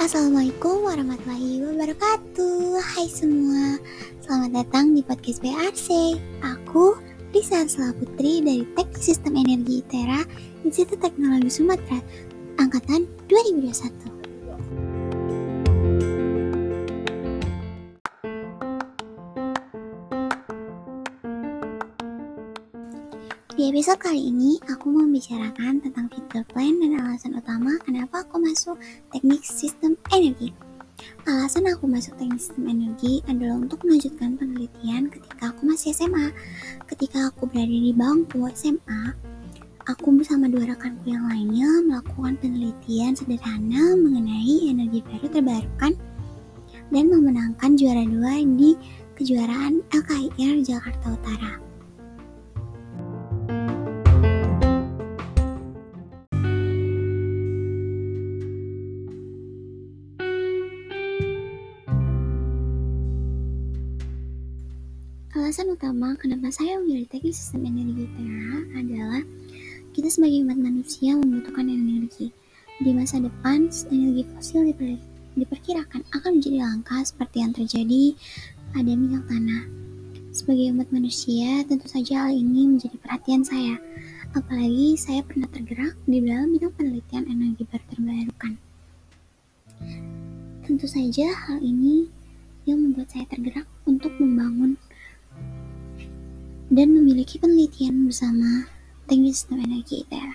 Assalamualaikum warahmatullahi wabarakatuh. Hai semua, selamat datang di podcast BRC. Aku Risa Arsala Putri dari Teknik Sistem Energi ITERA, Institut Teknologi Sumatera, Angkatan 2021. Di episode kali ini, aku mau membicarakan tentang fitur plan dan alasan utama kenapa aku masuk teknik sistem energi. Alasan aku masuk teknik sistem energi adalah untuk melanjutkan penelitian ketika aku masih SMA. Ketika aku berada di bangku SMA, aku bersama dua rekanku yang lainnya melakukan penelitian sederhana mengenai energi baru terbarukan dan memenangkan juara 2 di kejuaraan LKIR Jakarta Utara. Alasan utama kenapa saya memilih teknik sistem energi ITERA adalah kita sebagai umat manusia membutuhkan energi. Di masa depan, energi fosil diperkirakan akan menjadi langka seperti yang terjadi pada minyak tanah. Sebagai umat manusia, tentu saja hal ini menjadi perhatian saya. Apalagi saya pernah tergerak di dalam bidang penelitian energi baru terbarukan. Tentu saja hal ini yang membuat saya tergerak untuk membangun dan memiliki penelitian bersama teknik sistem energi ITERA.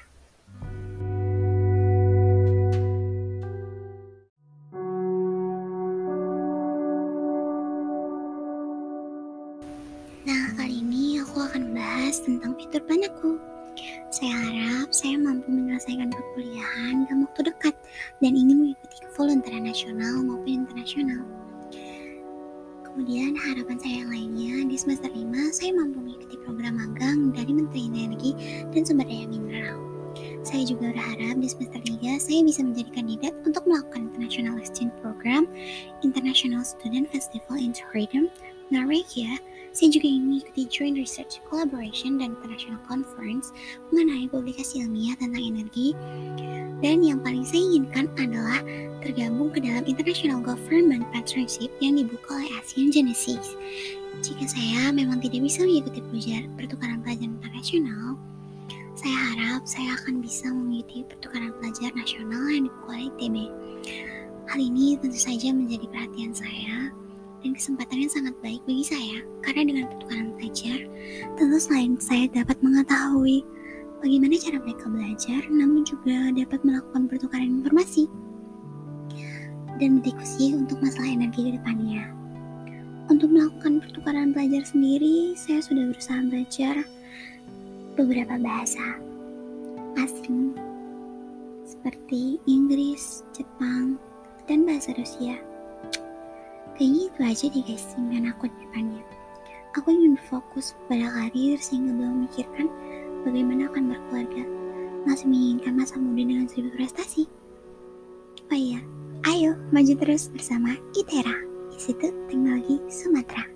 Nah, kali ini aku akan membahas tentang fitur plan aku. Saya harap saya mampu menyelesaikan perkuliahan dalam waktu dekat dan ingin mengikuti volunteer nasional maupun internasional. Kemudian harapan saya yang lainnya, di semester 5 saya mampu mengikuti program magang dari Kementerian Energi dan Sumber Daya Mineral. Saya juga berharap di semester 3 saya bisa menjadi kandidat untuk melakukan International Exchange Program, International Student Festival in Trondheim, Norwegia. Saya juga ingin mengikuti Joint Research Collaboration dan International Conference mengenai publikasi ilmiah tentang energi. Dan yang paling saya inginkan adalah tergabung ke dalam International Government Partnership yang dibuka oleh Asian Genesis. Jika saya memang tidak bisa mengikuti pertukaran pelajar internasional, saya harap saya akan bisa mengikuti pertukaran pelajar nasional yang dibuka oleh ITB. Hal ini tentu saja menjadi perhatian saya dan kesempatan yang sangat baik bagi saya, karena dengan pertukaran pelajar, tentu selain saya dapat mengetahui bagaimana cara mereka belajar, namun juga dapat melakukan pertukaran informasi dan berdiskusi untuk masalah energi ke depannya. Untuk melakukan pertukaran pelajar sendiri, saya sudah berusaha belajar beberapa bahasa asing seperti Inggris, Jepang, dan bahasa Rusia. Kayaknya itu aja deh guys, simpan aku di depannya. Aku ingin fokus pada karir sehingga belum memikirkan bagaimana akan berkeluarga. Masih menginginkan masa muda dengan seribu prestasi. Oh iya, ayo maju terus bersama ITERA, Institut Teknologi Sumatera.